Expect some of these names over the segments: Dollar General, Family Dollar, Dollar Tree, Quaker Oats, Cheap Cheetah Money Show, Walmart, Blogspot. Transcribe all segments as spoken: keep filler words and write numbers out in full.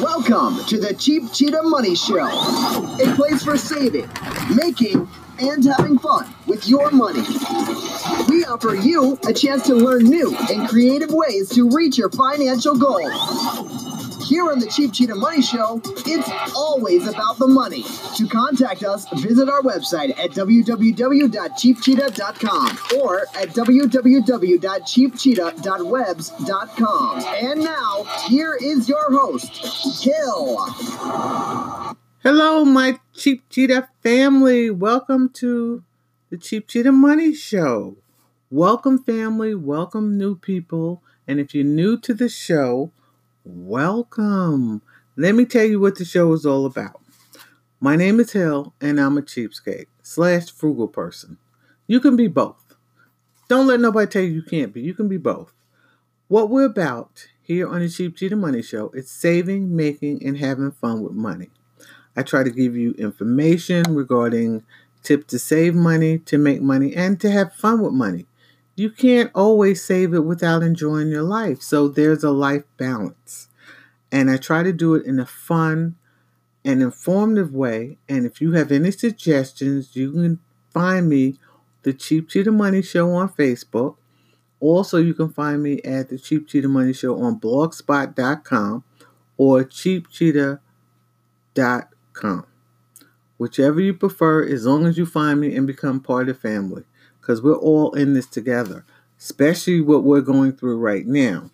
Welcome to the Cheap Cheetah Money Show, a place for saving, making, and having fun with your money. We offer you a chance to learn new and creative ways to reach your financial goals. Here on the Cheap Cheetah Money Show, it's always about the money. To contact us, visit our website at w w w dot cheap cheetah dot com or at w w w dot cheap cheetah dot webs dot com. And now, here is your host, Gil. Hello, my Cheap Cheetah family. Welcome to the Cheap Cheetah Money Show. Welcome, family. Welcome, new people. And if you're new to the show, welcome. Let me tell you what the show is all about. My name is Hill, and I'm a cheapskate slash frugal person. You can be both. Don't let nobody tell you you can't be. You can be both. What we're about here on the Cheap Cheetah Money Show is saving, making, and having fun with money. I try to give you information regarding tips to save money, to make money, and to have fun with money. You can't always save it without enjoying your life, so there's a life balance. And I try to do it in a fun and informative way. And if you have any suggestions, you can find me, The Cheap Cheetah Money Show on Facebook. Also, you can find me at The Cheap Cheetah Money Show on blogspot dot com or cheap cheetah dot com. Whichever you prefer, as long as you find me and become part of the family, because we're all in this together, especially what we're going through right now.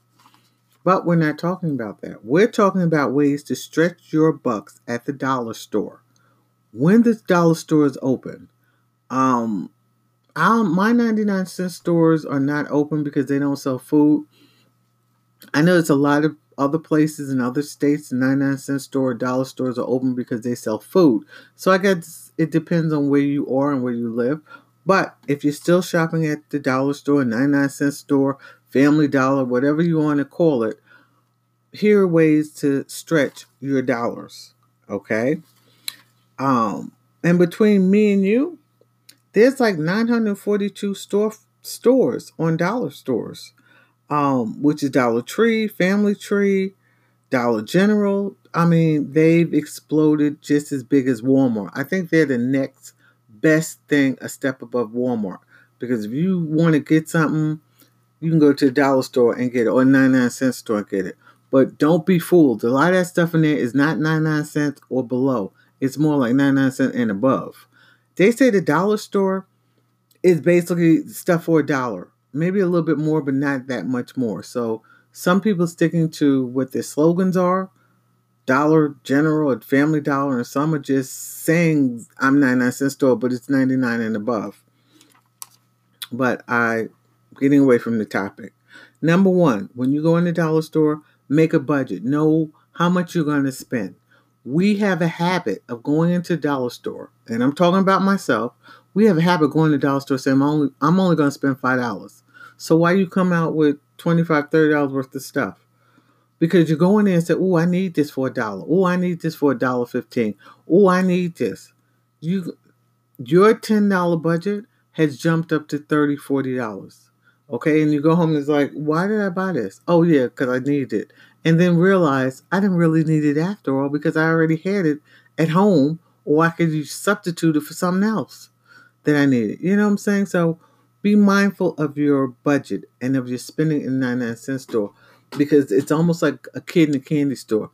But we're not talking about that. We're talking about ways to stretch your bucks at the dollar store. When the dollar store is open, um, I'll, my ninety-nine cent stores are not open because they don't sell food. I know it's a lot of other places in other states, ninety-nine cent store, dollar stores are open because they sell food. So I guess it depends on where you are and where you live. But if you're still shopping at the dollar store, ninety-nine cent store, Family Dollar, whatever you want to call it, here are ways to stretch your dollars. Okay? Um, and between me and you, there's like nine hundred forty-two store stores on dollar stores. Um, which is Dollar Tree, Family Tree, Dollar General. I mean, they've exploded just as big as Walmart. I think they're the next best thing, a step above Walmart. Because if you want to get something, you can go to the dollar store and get it, or ninety-nine cent store and get it. But don't be fooled. A lot of that stuff in there is not ninety-nine cents or below. It's more like ninety-nine cents and above. They say the dollar store is basically stuff for a dollar. Maybe a little bit more, but not that much more. So some people sticking to what their slogans are, Dollar General and Family Dollar, and some are just saying, I'm ninety-nine cent store, but it's ninety-nine and above. But I'm getting away from the topic. Number one, when you go in the dollar store, make a budget. Know how much you're going to spend. We have a habit of going into the dollar store, and I'm talking about myself. We have a habit of going to the dollar store saying, I'm only, I'm only going to spend five dollars. So why you come out with twenty-five dollars, thirty dollars worth of stuff? Because you go in there and say, oh, I need this for a dollar. Oh, I need this for a dollar fifteen. Oh, I need this. You, your ten dollar budget has jumped up to thirty dollars, forty dollars. Okay, and you go home and it's like, why did I buy this? Oh, yeah, because I needed it. And then realize I didn't really need it after all because I already had it at home, or I could substitute it for something else that I needed. You know what I'm saying? So be mindful of your budget and of your spending in the ninety-nine cent store, because it's almost like a kid in a candy store.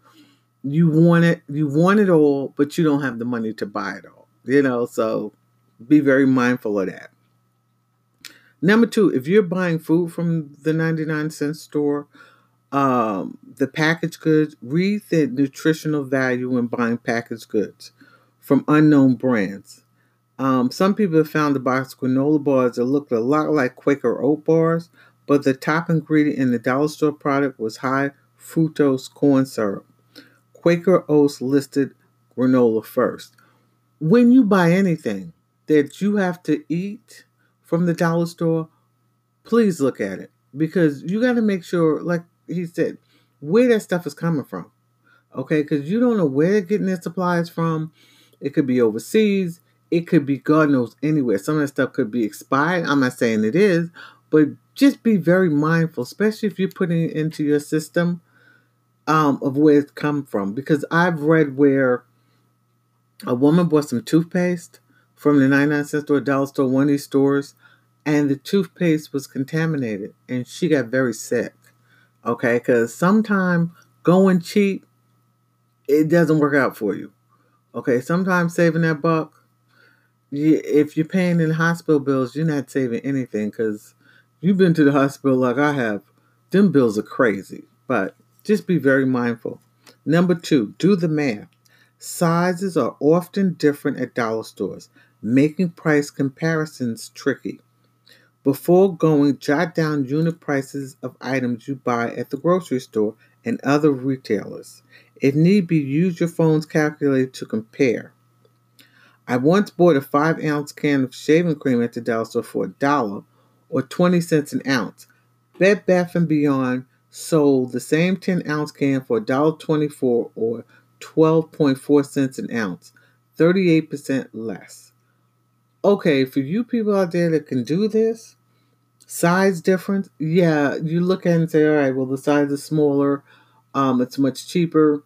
You want it, you want it all, but you don't have the money to buy it all. You know, so be very mindful of that. Number two, if you're buying food from the ninety-nine cent store, um, the packaged goods, read the nutritional value when buying packaged goods from unknown brands. Um, some people have found the box granola bars that looked a lot like Quaker Oat bars, but the top ingredient in the dollar store product was high fructose corn syrup. Quaker Oats listed granola first. When you buy anything that you have to eat from the dollar store, please look at it, because you got to make sure, like he said, where that stuff is coming from. Okay, because you don't know where they're getting their supplies from. It could be overseas. It could be God knows anywhere. Some of that stuff could be expired. I'm not saying it is, but just be very mindful, especially if you're putting it into your system. um, of where it's come from. Because I've read where a woman bought some toothpaste from the ninety-nine cent store, dollar store, one of these stores, and the toothpaste was contaminated, and she got very sick. Okay, because sometimes going cheap, it doesn't work out for you. Okay, sometimes saving that buck, you, if you're paying in hospital bills, you're not saving anything, because you've been to the hospital like I have. Them bills are crazy, but just be very mindful. Number two, do the math. Sizes are often different at dollar stores, making price comparisons tricky. Before going, jot down unit prices of items you buy at the grocery store and other retailers. If need be, use your phone's calculator to compare. I once bought a five ounce can of shaving cream at the dollar store for a dollar or twenty cents an ounce. Bed Bath and Beyond sold the same ten ounce can for one dollar twenty-four or twelve point four cents an ounce, thirty-eight percent less. Okay, for you people out there that can do this, size difference, yeah, you look at it and say, all right, well, the size is smaller, um, it's much cheaper,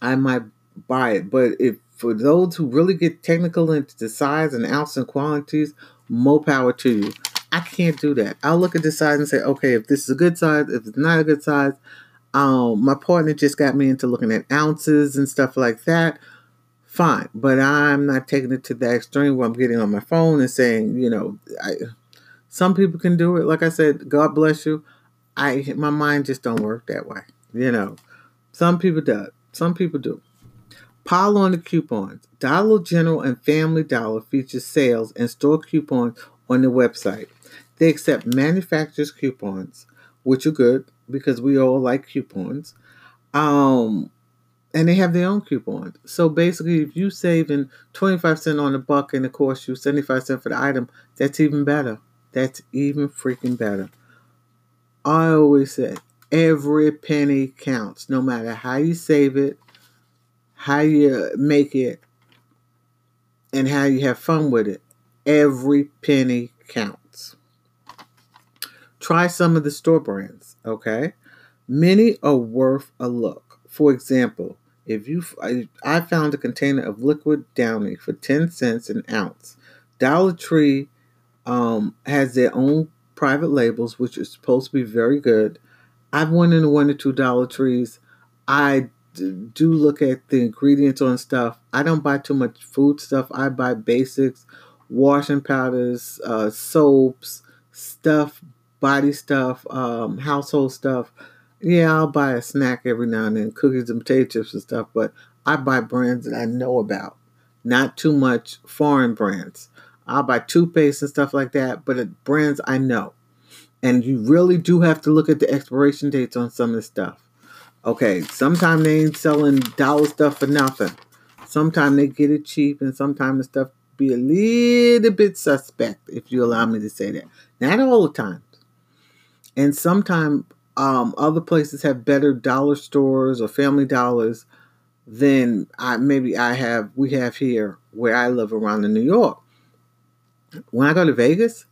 I might buy it. But if for those who really get technical into the size and ounce and quantities, more power to you. I can't do that. I'll look at the size and say, okay, if this is a good size, if it's not a good size. Um, my partner just got me into looking at ounces and stuff like that. Fine, but I'm not taking it to that extreme where I'm getting on my phone and saying, you know, I, some people can do it. Like I said, God bless you. I my mind just don't work that way. You know, some people do. Some people do. Pile on the coupons. Dollar General and Family Dollar feature sales and store coupons on their website. They accept manufacturers' coupons, which are good because we all like coupons. Um, and they have their own coupons. So basically, if you're saving twenty-five cents on the buck and it costs you seventy-five cents for the item, that's even better. That's even freaking better. I always say, every penny counts. No matter how you save it, how you make it, and how you have fun with it, every penny counts. Try some of the store brands, okay? Many are worth a look. For example, if you, I, I found a container of liquid Downy for ten cents an ounce. Dollar Tree um, has their own private labels, which is supposed to be very good. I've went into one or two Dollar Trees. I do look at the ingredients on stuff. I don't buy too much food stuff. I buy basics, washing powders, uh, soaps, stuff, body stuff, um, household stuff. Yeah, I'll buy a snack every now and then, cookies and potato chips and stuff, but I buy brands that I know about, not too much foreign brands. I'll buy toothpaste and stuff like that, but brands I know. And you really do have to look at the expiration dates on some of the stuff. Okay, sometimes they ain't selling dollar stuff for nothing. Sometimes they get it cheap, and sometimes the stuff be a little bit suspect, if you allow me to say that. Not all the time. And sometimes um, other places have better dollar stores or Family Dollars than I maybe I have. We have here where I live around in New York. When I go to Vegas,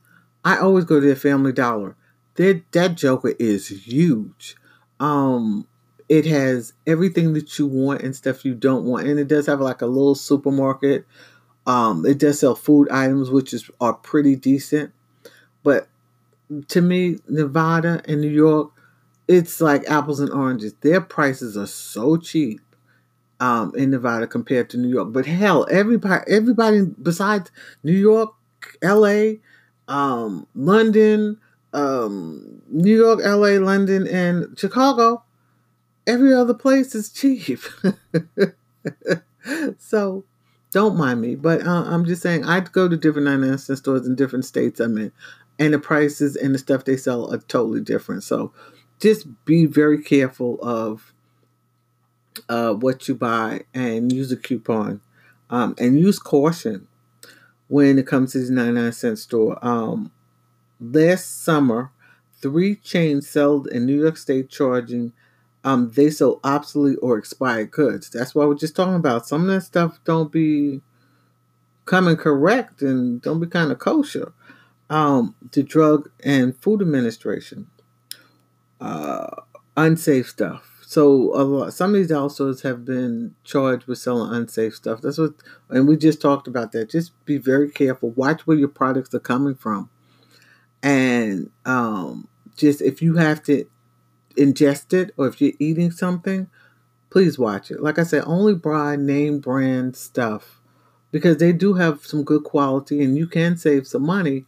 I always go to their Family Dollar. Their, that joker is huge. Um, it has everything that you want and stuff you don't want, and it does have like a little supermarket. Um, it does sell food items, which is are pretty decent, but to me, Nevada and New York, it's like apples and oranges. Their prices are so cheap um, in Nevada compared to New York. But hell, everybody, everybody besides New York, L A, um, London, um, New York, L A, London, and Chicago, every other place is cheap. So don't mind me, but uh, I'm just saying I go to different ninety-nine cent stores in different states I'm in. And the prices and the stuff they sell are totally different. So just be very careful of uh, what you buy and use a coupon. Um, and use caution when it comes to the ninety-nine cent store. Um, last summer, three chains sold in New York State charging. Um, they sold obsolete or expired goods. That's what we're just talking about. Some of that stuff don't be coming correct and don't be kind of kosher. Um, the Drug and Food Administration, uh, unsafe stuff. So a lot, some of these dollar stores have been charged with selling unsafe stuff. That's what, and we just talked about that. Just be very careful. Watch where your products are coming from, and um, just if you have to ingest it or if you're eating something, please watch it. Like I said, only buy name brand stuff because they do have some good quality, and you can save some money,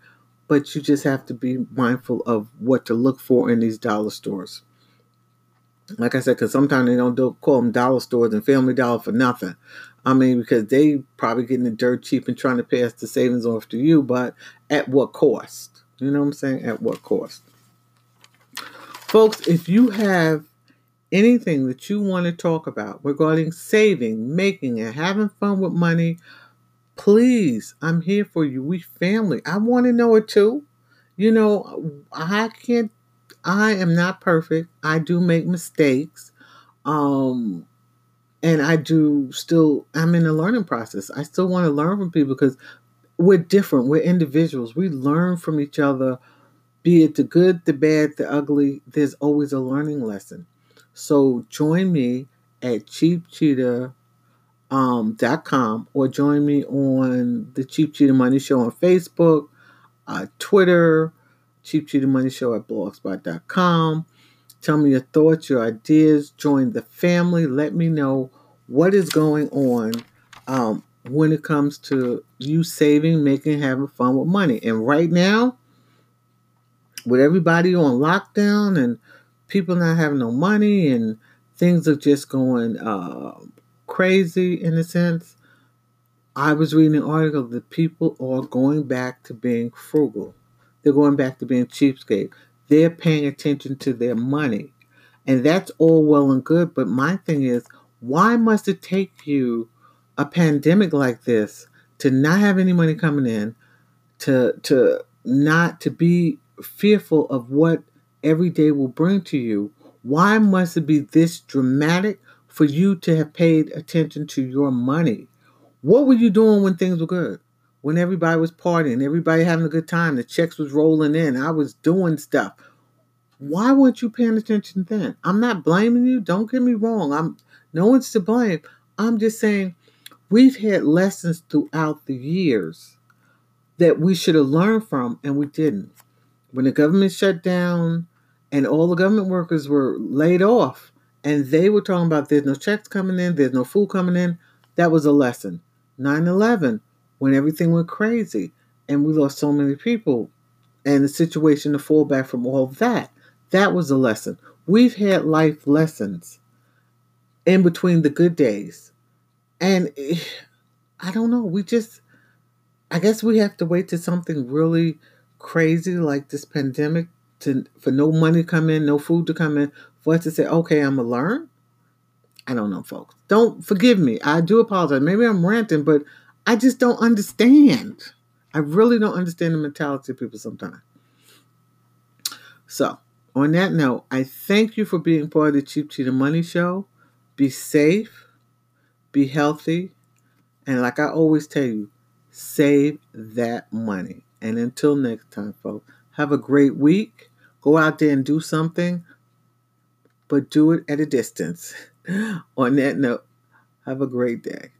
but you just have to be mindful of what to look for in these dollar stores. Like I said, because sometimes they don't do, call them dollar stores and Family Dollar for nothing. I mean, because they probably getting the dirt cheap and trying to pass the savings off to you, but at what cost? You know what I'm saying? At what cost? Folks, if you have anything that you want to talk about regarding saving, making, and having fun with money, please, I'm here for you. We family. I want to know it too. You know, I can't I am not perfect. I do make mistakes. Um, and I do still, I'm in a learning process. I still want to learn from people because we're different. We're individuals. We learn from each other, be it the good, the bad, the ugly. There's always a learning lesson. So join me at cheap cheetah dot com um, or join me on the Cheap Cheetah Money Show on Facebook, uh, Twitter, Cheap Cheetah Money Show at blogspot dot com. Tell me your thoughts, your ideas. Join the family. Let me know what is going on um, when it comes to you saving, making, having fun with money. And right now, with everybody on lockdown and people not having no money and things are just going uh, crazy in a sense, I was reading an article that people are going back to being frugal. They're going back to being cheapskate. They're paying attention to their money. And that's all well and good. But my thing is, why must it take you a pandemic like this to not have any money coming in, to to not to be fearful of what every day will bring to you? Why must it be this dramatic for you to have paid attention to your money? What were you doing when things were good? When everybody was partying, everybody having a good time, the checks was rolling in, I was doing stuff. Why weren't you paying attention then? I'm not blaming you. Don't get me wrong. I'm no one's to blame. I'm just saying we've had lessons throughout the years that we should have learned from and we didn't. When the government shut down and all the government workers were laid off and they were talking about there's no checks coming in, there's no food coming in, that was a lesson. nine eleven. When everything went crazy and we lost so many people and the situation to fall back from all that, that was a lesson. We've had life lessons in between the good days. And I don't know, we just, I guess we have to wait till something really crazy like this pandemic to for no money to come in, no food to come in, for us to say, okay, I'm going to learn. I don't know, folks. Don't forgive me. I do apologize. Maybe I'm ranting, but I just don't understand. I really don't understand the mentality of people sometimes. So, on that note, I thank you for being part of the Cheap Cheetah Money Show. Be safe, be healthy, and like I always tell you, save that money. And until next time, folks, have a great week. Go out there and do something, but do it at a distance. On that note, have a great day.